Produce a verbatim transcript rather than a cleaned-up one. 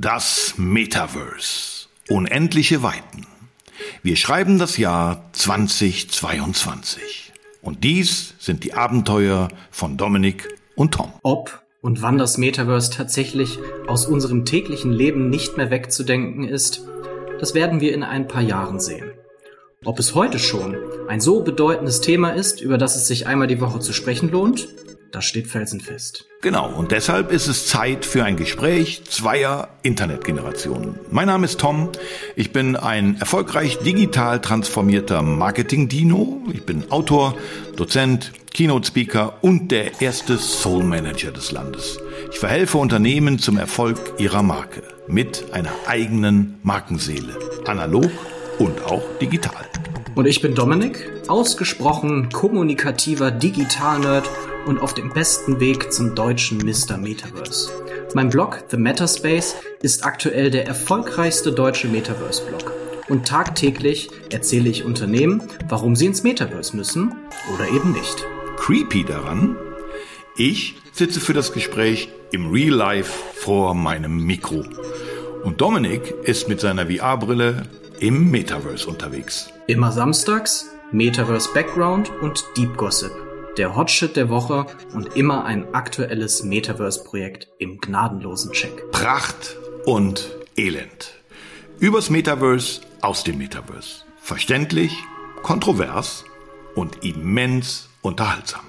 Das Metaverse. Unendliche Weiten. Wir schreiben das Jahr zweitausendzweiundzwanzig. Und dies sind die Abenteuer von Dominik und Tom. Ob und wann das Metaverse tatsächlich aus unserem täglichen Leben nicht mehr wegzudenken ist, das werden wir in ein paar Jahren sehen. Ob es heute schon ein so bedeutendes Thema ist, über das es sich einmal die Woche zu sprechen lohnt, das steht felsenfest. Genau, und deshalb ist es Zeit für ein Gespräch zweier Internetgenerationen. Mein Name ist Tom, ich bin ein erfolgreich digital transformierter Marketing-Dino. Ich bin Autor, Dozent, Keynote-Speaker und der erste Soul-Manager des Landes. Ich verhelfe Unternehmen zum Erfolg ihrer Marke mit einer eigenen Markenseele, analog und auch digital. Und ich bin Dominik, ausgesprochen kommunikativer Digital-Nerd und auf dem besten Weg zum deutschen Mister Metaverse. Mein Blog The Metaspace ist aktuell der erfolgreichste deutsche Metaverse-Blog. Und tagtäglich erzähle ich Unternehmen, warum sie ins Metaverse müssen oder eben nicht. Creepy daran, ich sitze für das Gespräch im Real Life vor meinem Mikro. Und Dominik ist mit seiner V R-Brille im Metaverse unterwegs. Immer samstags Metaverse Background und Deep Gossip. Der Hotshit der Woche und immer ein aktuelles Metaverse-Projekt im gnadenlosen Check. Pracht und Elend. Übers Metaverse, aus dem Metaverse. Verständlich, kontrovers und immens unterhaltsam.